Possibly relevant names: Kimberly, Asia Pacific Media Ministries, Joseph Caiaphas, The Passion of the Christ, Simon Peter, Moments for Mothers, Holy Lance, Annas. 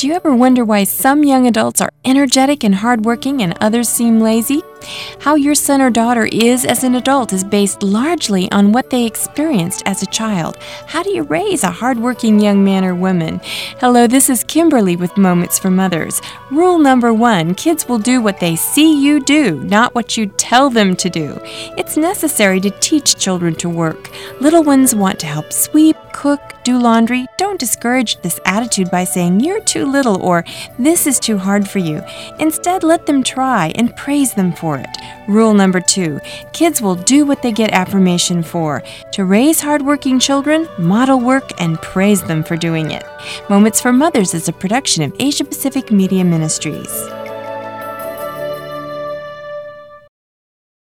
Do you ever wonder why some young adults are energetic and hardworking and others seem lazy? How your son or daughter is as an adult is based largely on what they experienced as a child. How do you raise a hardworking young man or woman? Hello, this is Kimberly with Moments for Mothers. Rule number 1, kids will do what they see you do, not what you tell them to do. It's necessary to teach children to work. Little ones want to help sweep, cook, do laundry. Don't discourage this attitude by saying you're too little or this is too hard for you. Instead, let them try and praise them for it. Rule number 2, kids will do what they get affirmation for. To raise hardworking children, model work and praise them for doing it. Moments for Mothers is a production of Asia Pacific Media Ministries.